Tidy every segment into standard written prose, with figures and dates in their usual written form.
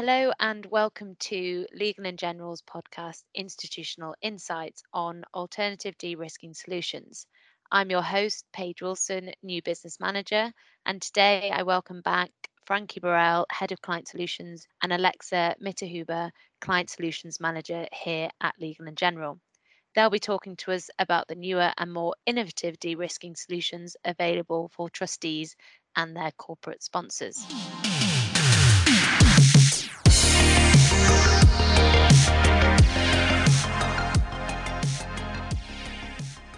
Hello and welcome to Legal & General's podcast, Institutional Insights on Alternative De-Risking Solutions. I'm your host, Paige Wilson, New Business Manager, and today I welcome back Frankie Burrell, Head of Client Solutions, and Alexa Mitterhuber, Client Solutions Manager here at Legal & General. They'll be talking to us about the newer and more innovative de-risking solutions available for trustees and their corporate sponsors.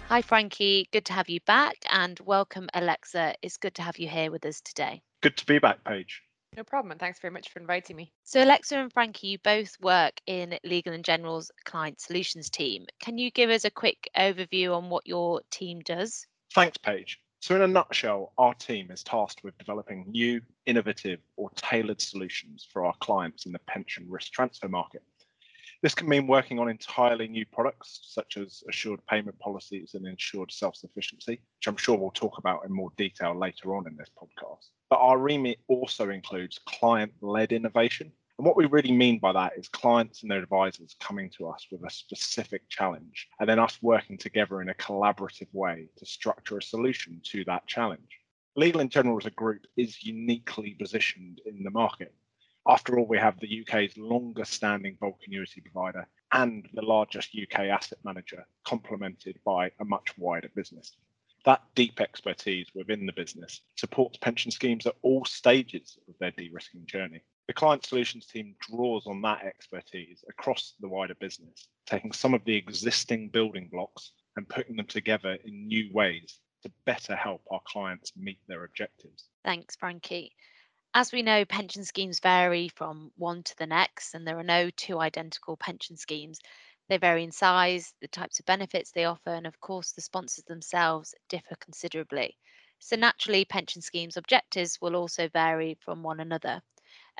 Hi, Frankie. Good to have you back, and welcome, Alexa. It's good to have you here with us today. Good to be back, Paige. No problem, and thanks very much for inviting me. So, Alexa and Frankie, you both work in Legal & General's Client Solutions team. Can you give us a quick overview on what your team does? Thanks, Paige. So, in a nutshell, our team is tasked with developing new, innovative, or tailored solutions for our clients in the pension risk transfer market. This can mean working on entirely new products, such as assured payment policies and insured self-sufficiency, which I'm sure we'll talk about in more detail later on in this podcast. But our remit also includes client-led innovation. And what we really mean by that is clients and their advisors coming to us with a specific challenge, and then us working together in a collaborative way to structure a solution to that challenge. Legal & General as a group is uniquely positioned in the market. After all, we have the UK's longest standing bulk annuity provider and the largest UK asset manager, complemented by a much wider business. That deep expertise within the business supports pension schemes at all stages of their de-risking journey. The Client Solutions team draws on that expertise across the wider business, taking some of the existing building blocks and putting them together in new ways to better help our clients meet their objectives. Thanks, Frankie. As we know, pension schemes vary from one to the next, and there are no two identical pension schemes. They vary in size, the types of benefits they offer, and of course, the sponsors themselves differ considerably. So naturally, pension schemes' objectives will also vary from one another.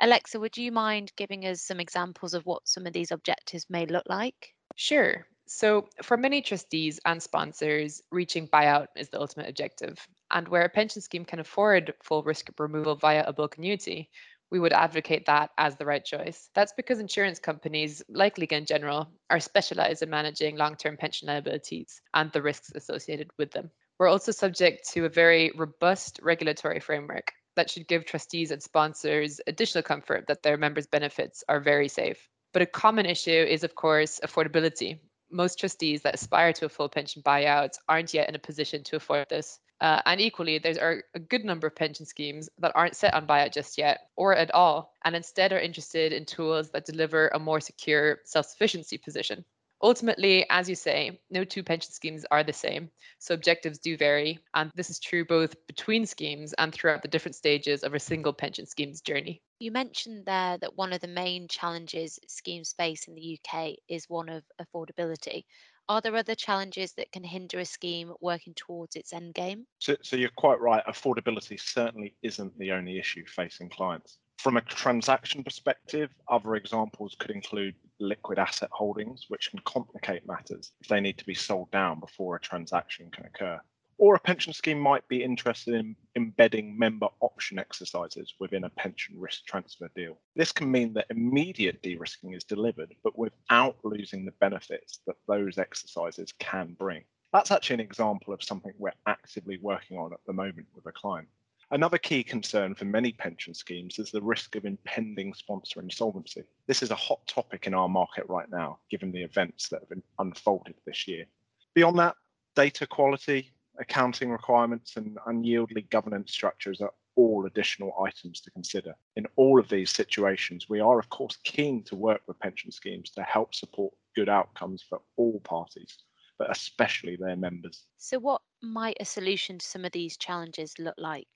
Alexa, would you mind giving us some examples of what some of these objectives may look like? Sure. So for many trustees and sponsors, reaching buyout is the ultimate objective. And where a pension scheme can afford full risk removal via a bulk annuity, we would advocate that as the right choice. That's because insurance companies, like Legal & General, are specialised in managing long-term pension liabilities and the risks associated with them. We're also subject to a very robust regulatory framework that should give trustees and sponsors additional comfort that their members' benefits are very safe. But a common issue is, of course, affordability. Most trustees that aspire to a full pension buyout aren't yet in a position to afford this. And equally, there's a good number of pension schemes that aren't set on buyout just yet or at all, and instead are interested in tools that deliver a more secure self-sufficiency position. Ultimately, as you say, no two pension schemes are the same, so objectives do vary, and this is true both between schemes and throughout the different stages of a single pension scheme's journey. You mentioned there that one of the main challenges schemes face in the UK is one of affordability. Are there other challenges that can hinder a scheme working towards its end game? So you're quite right. Affordability certainly isn't the only issue facing clients. From a transaction perspective, other examples could include liquid asset holdings, which can complicate matters if they need to be sold down before a transaction can occur. Or a pension scheme might be interested in embedding member option exercises within a pension risk transfer deal. This can mean that immediate de-risking is delivered, but without losing the benefits that those exercises can bring. That's actually an example of something we're actively working on at the moment with a client. Another key concern for many pension schemes is the risk of impending sponsor insolvency. This is a hot topic in our market right now, given the events that have unfolded this year. Beyond that, data quality, accounting requirements, and unyieldly governance structures are all additional items to consider. In all of these situations, we are, of course, keen to work with pension schemes to help support good outcomes for all parties, but especially their members. So what might a solution to some of these challenges look like?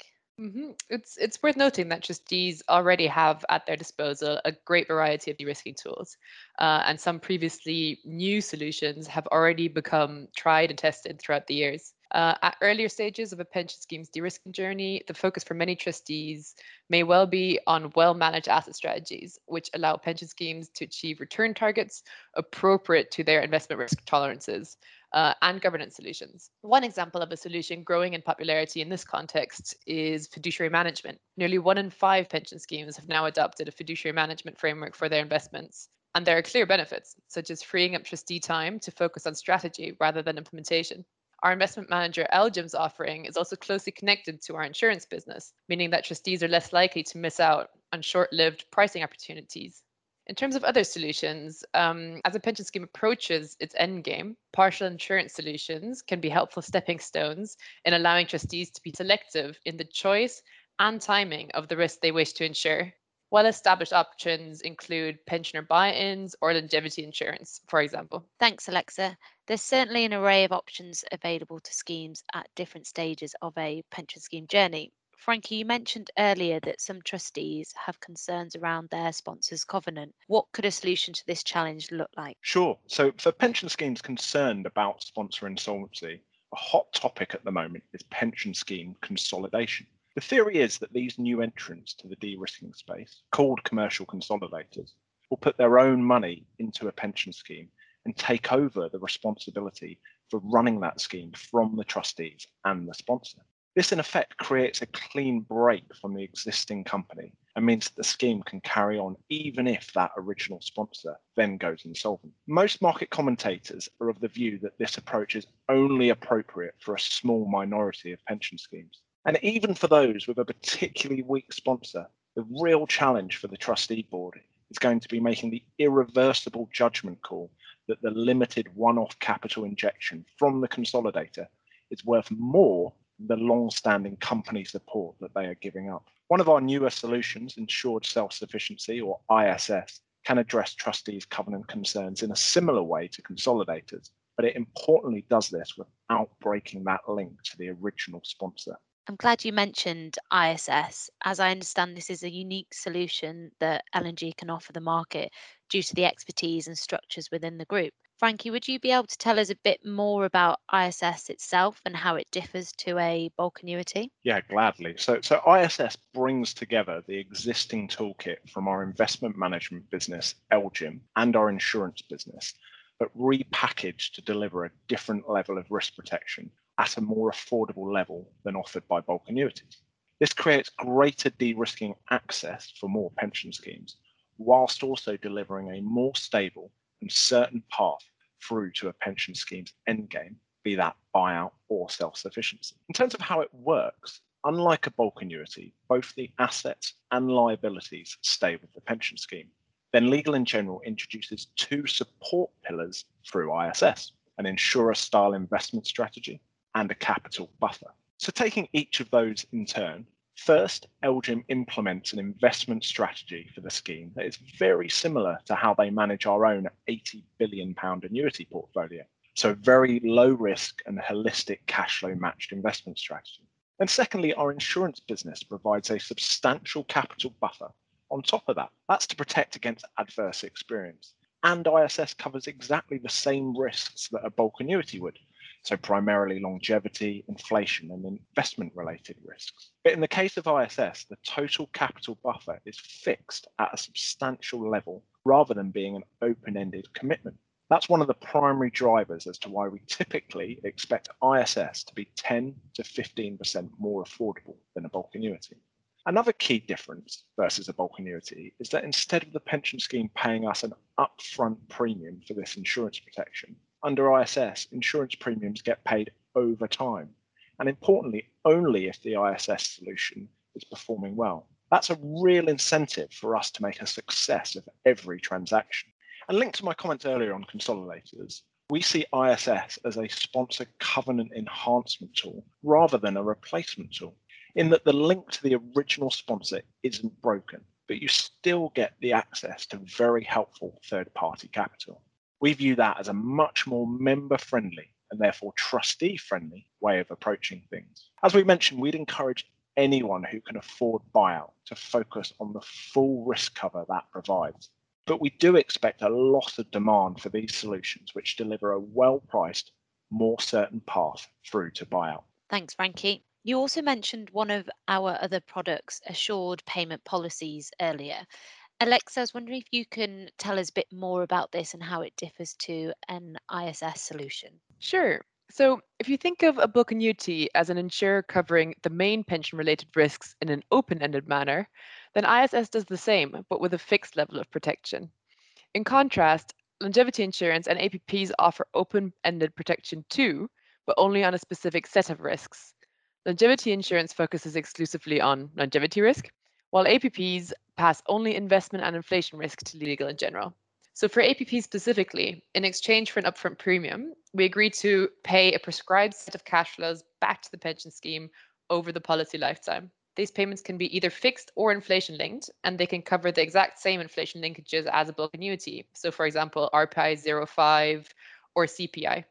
It's worth noting that trustees already have at their disposal a great variety of de-risking tools, and some previously new solutions have already become tried and tested throughout the years. At earlier stages of a pension scheme's de-risking journey, the focus for many trustees may well be on well-managed asset strategies, which allow pension schemes to achieve return targets appropriate to their investment risk tolerances and governance solutions. One example of a solution growing in popularity in this context is fiduciary management. Nearly 1 in 5 pension schemes have now adopted a fiduciary management framework for their investments. And there are clear benefits, such as freeing up trustee time to focus on strategy rather than implementation. Our investment manager LGIM's offering is also closely connected to our insurance business, meaning that trustees are less likely to miss out on short-lived pricing opportunities. In terms of other solutions, as a pension scheme approaches its end game, partial insurance solutions can be helpful stepping stones in allowing trustees to be selective in the choice and timing of the risk they wish to insure. Well-established options include pensioner buy-ins or longevity insurance, for example. Thanks, Alexa. There's certainly an array of options available to schemes at different stages of a pension scheme journey. Frankie, you mentioned earlier that some trustees have concerns around their sponsor's covenant. What could a solution to this challenge look like? Sure. So for pension schemes concerned about sponsor insolvency, a hot topic at the moment is pension scheme consolidation. The theory is that these new entrants to the de-risking space, called commercial consolidators, will put their own money into a pension scheme and take over the responsibility for running that scheme from the trustees and the sponsor. This, in effect, creates a clean break from the existing company and means that the scheme can carry on even if that original sponsor then goes insolvent. Most market commentators are of the view that this approach is only appropriate for a small minority of pension schemes. And even for those with a particularly weak sponsor, the real challenge for the trustee board is going to be making the irreversible judgment call that the limited one-off capital injection from the consolidator is worth more than the long-standing company support that they are giving up. One of our newer solutions, Insured Self-Sufficiency, or ISS, can address trustees' covenant concerns in a similar way to consolidators, but it importantly does this without breaking that link to the original sponsor. I'm glad you mentioned ISS. As I understand, this is a unique solution that L&G can offer the market due to the expertise and structures within the group. Frankie, would you be able to tell us a bit more about ISS itself and how it differs to a bulk annuity? Yeah, gladly. So ISS brings together the existing toolkit from our investment management business, LGIM, and our insurance business, but repackaged to deliver a different level of risk protection at a more affordable level than offered by bulk annuities. This creates greater de-risking access for more pension schemes, whilst also delivering a more stable and certain path through to a pension scheme's endgame, be that buyout or self-sufficiency. In terms of how it works, unlike a bulk annuity, both the assets and liabilities stay with the pension scheme. Then Legal & General introduces 2 support pillars through ISS, an insurer-style investment strategy and a capital buffer. So taking each of those in turn, first, LGIM implements an investment strategy for the scheme that is very similar to how they manage our own £80 billion annuity portfolio. So very low risk and holistic cash flow matched investment strategy. And secondly, our insurance business provides a substantial capital buffer on top of that. That's to protect against adverse experience. And ISS covers exactly the same risks that a bulk annuity would. So primarily longevity, inflation, and investment-related risks. But in the case of ISS, the total capital buffer is fixed at a substantial level rather than being an open-ended commitment. That's one of the primary drivers as to why we typically expect ISS to be 10 to 15% more affordable than a bulk annuity. Another key difference versus a bulk annuity is that instead of the pension scheme paying us an upfront premium for this insurance protection, under ISS, insurance premiums get paid over time, and importantly, only if the ISS solution is performing well. That's a real incentive for us to make a success of every transaction. And linked to my comments earlier on consolidators, we see ISS as a sponsor covenant enhancement tool rather than a replacement tool, in that the link to the original sponsor isn't broken, but you still get the access to very helpful third-party capital. We view that as a much more member-friendly and therefore trustee-friendly way of approaching things. As we mentioned, we'd encourage anyone who can afford buyout to focus on the full risk cover that provides. But we do expect a lot of demand for these solutions, which deliver a well-priced, more certain path through to buyout. Thanks, Frankie. You also mentioned one of our other products, Assured Payment Policies, earlier. Alexa, I was wondering if you can tell us a bit more about this and how it differs to an ISS solution. Sure. So if you think of a bulk annuity as an insurer covering the main pension-related risks in an open-ended manner, then ISS does the same, but with a fixed level of protection. In contrast, longevity insurance and APPs offer open-ended protection too, but only on a specific set of risks. Longevity insurance focuses exclusively on longevity risk, while APPs pass only investment and inflation risk to Legal and General. So for APPs specifically, in exchange for an upfront premium, we agree to pay a prescribed set of cash flows back to the pension scheme over the policy lifetime. These payments can be either fixed or inflation linked, and they can cover the exact same inflation linkages as a bulk annuity. So for example, RPI 05 or CPI.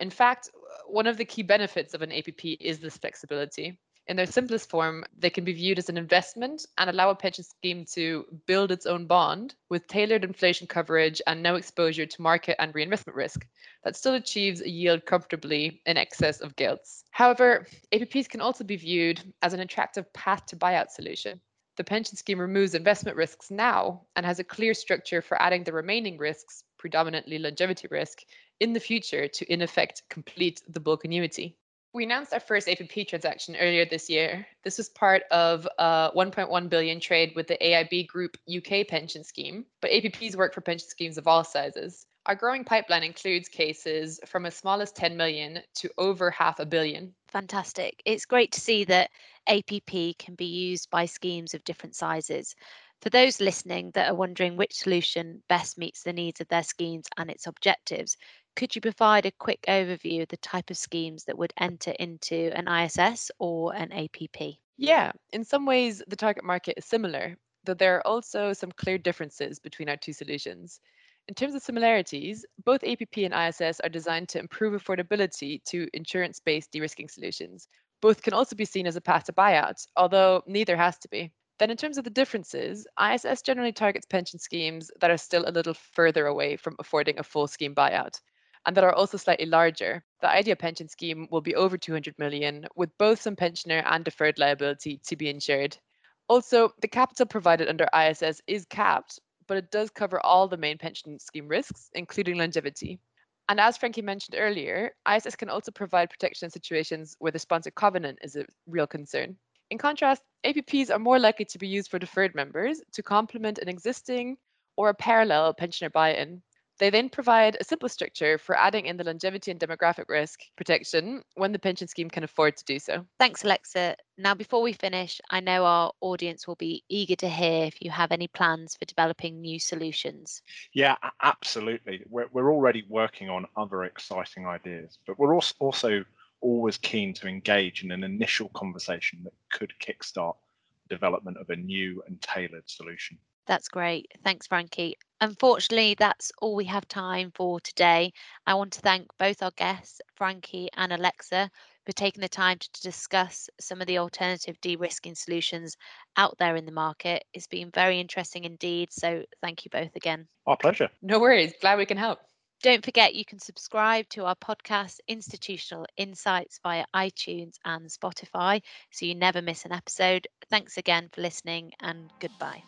In fact, one of the key benefits of an APP is this flexibility. In their simplest form, they can be viewed as an investment and allow a pension scheme to build its own bond with tailored inflation coverage and no exposure to market and reinvestment risk that still achieves a yield comfortably in excess of gilts. However, APPs can also be viewed as an attractive path to buyout solution. The pension scheme removes investment risks now and has a clear structure for adding the remaining risks, predominantly longevity risk, in the future to in effect complete the bulk annuity. We announced our first APP transaction earlier this year. This was part of a 1.1 billion trade with the AIB Group UK pension scheme, but APPs work for pension schemes of all sizes. Our growing pipeline includes cases from as small as 10 million to over half a billion. Fantastic. It's great to see that APP can be used by schemes of different sizes. For those listening that are wondering which solution best meets the needs of their schemes and its objectives, could you provide a quick overview of the type of schemes that would enter into an ISS or an APP? Yeah, in some ways, the target market is similar, though there are also some clear differences between our two solutions. In terms of similarities, both APP and ISS are designed to improve affordability to insurance-based de-risking solutions. Both can also be seen as a path to buyout, although neither has to be. Then in terms of the differences, ISS generally targets pension schemes that are still a little further away from affording a full scheme buyout, and that are also slightly larger. The IDEA pension scheme will be over 200 million, with both some pensioner and deferred liability to be insured. Also, the capital provided under ISS is capped, but it does cover all the main pension scheme risks, including longevity. And as Frankie mentioned earlier, ISS can also provide protection in situations where the sponsor covenant is a real concern. In contrast, APPs are more likely to be used for deferred members to complement an existing or a parallel pensioner buy-in. They then provide a simple structure for adding in the longevity and demographic risk protection when the pension scheme can afford to do so. Thanks, Alexa. Now, before we finish, I know our audience will be eager to hear if you have any plans for developing new solutions. Yeah, absolutely. We're already working on other exciting ideas, but we're also always keen to engage in an initial conversation that could kickstart the development of a new and tailored solution. That's great. Thanks, Frankie. Unfortunately, that's all we have time for today. I want to thank both our guests, Frankie and Alexa, for taking the time to discuss some of the alternative de-risking solutions out there in the market. It's been very interesting indeed, so thank you both again. Our pleasure. No worries. Glad we can help. Don't forget you can subscribe to our podcast, Institutional Insights, via iTunes and Spotify, so you never miss an episode. Thanks again for listening and goodbye.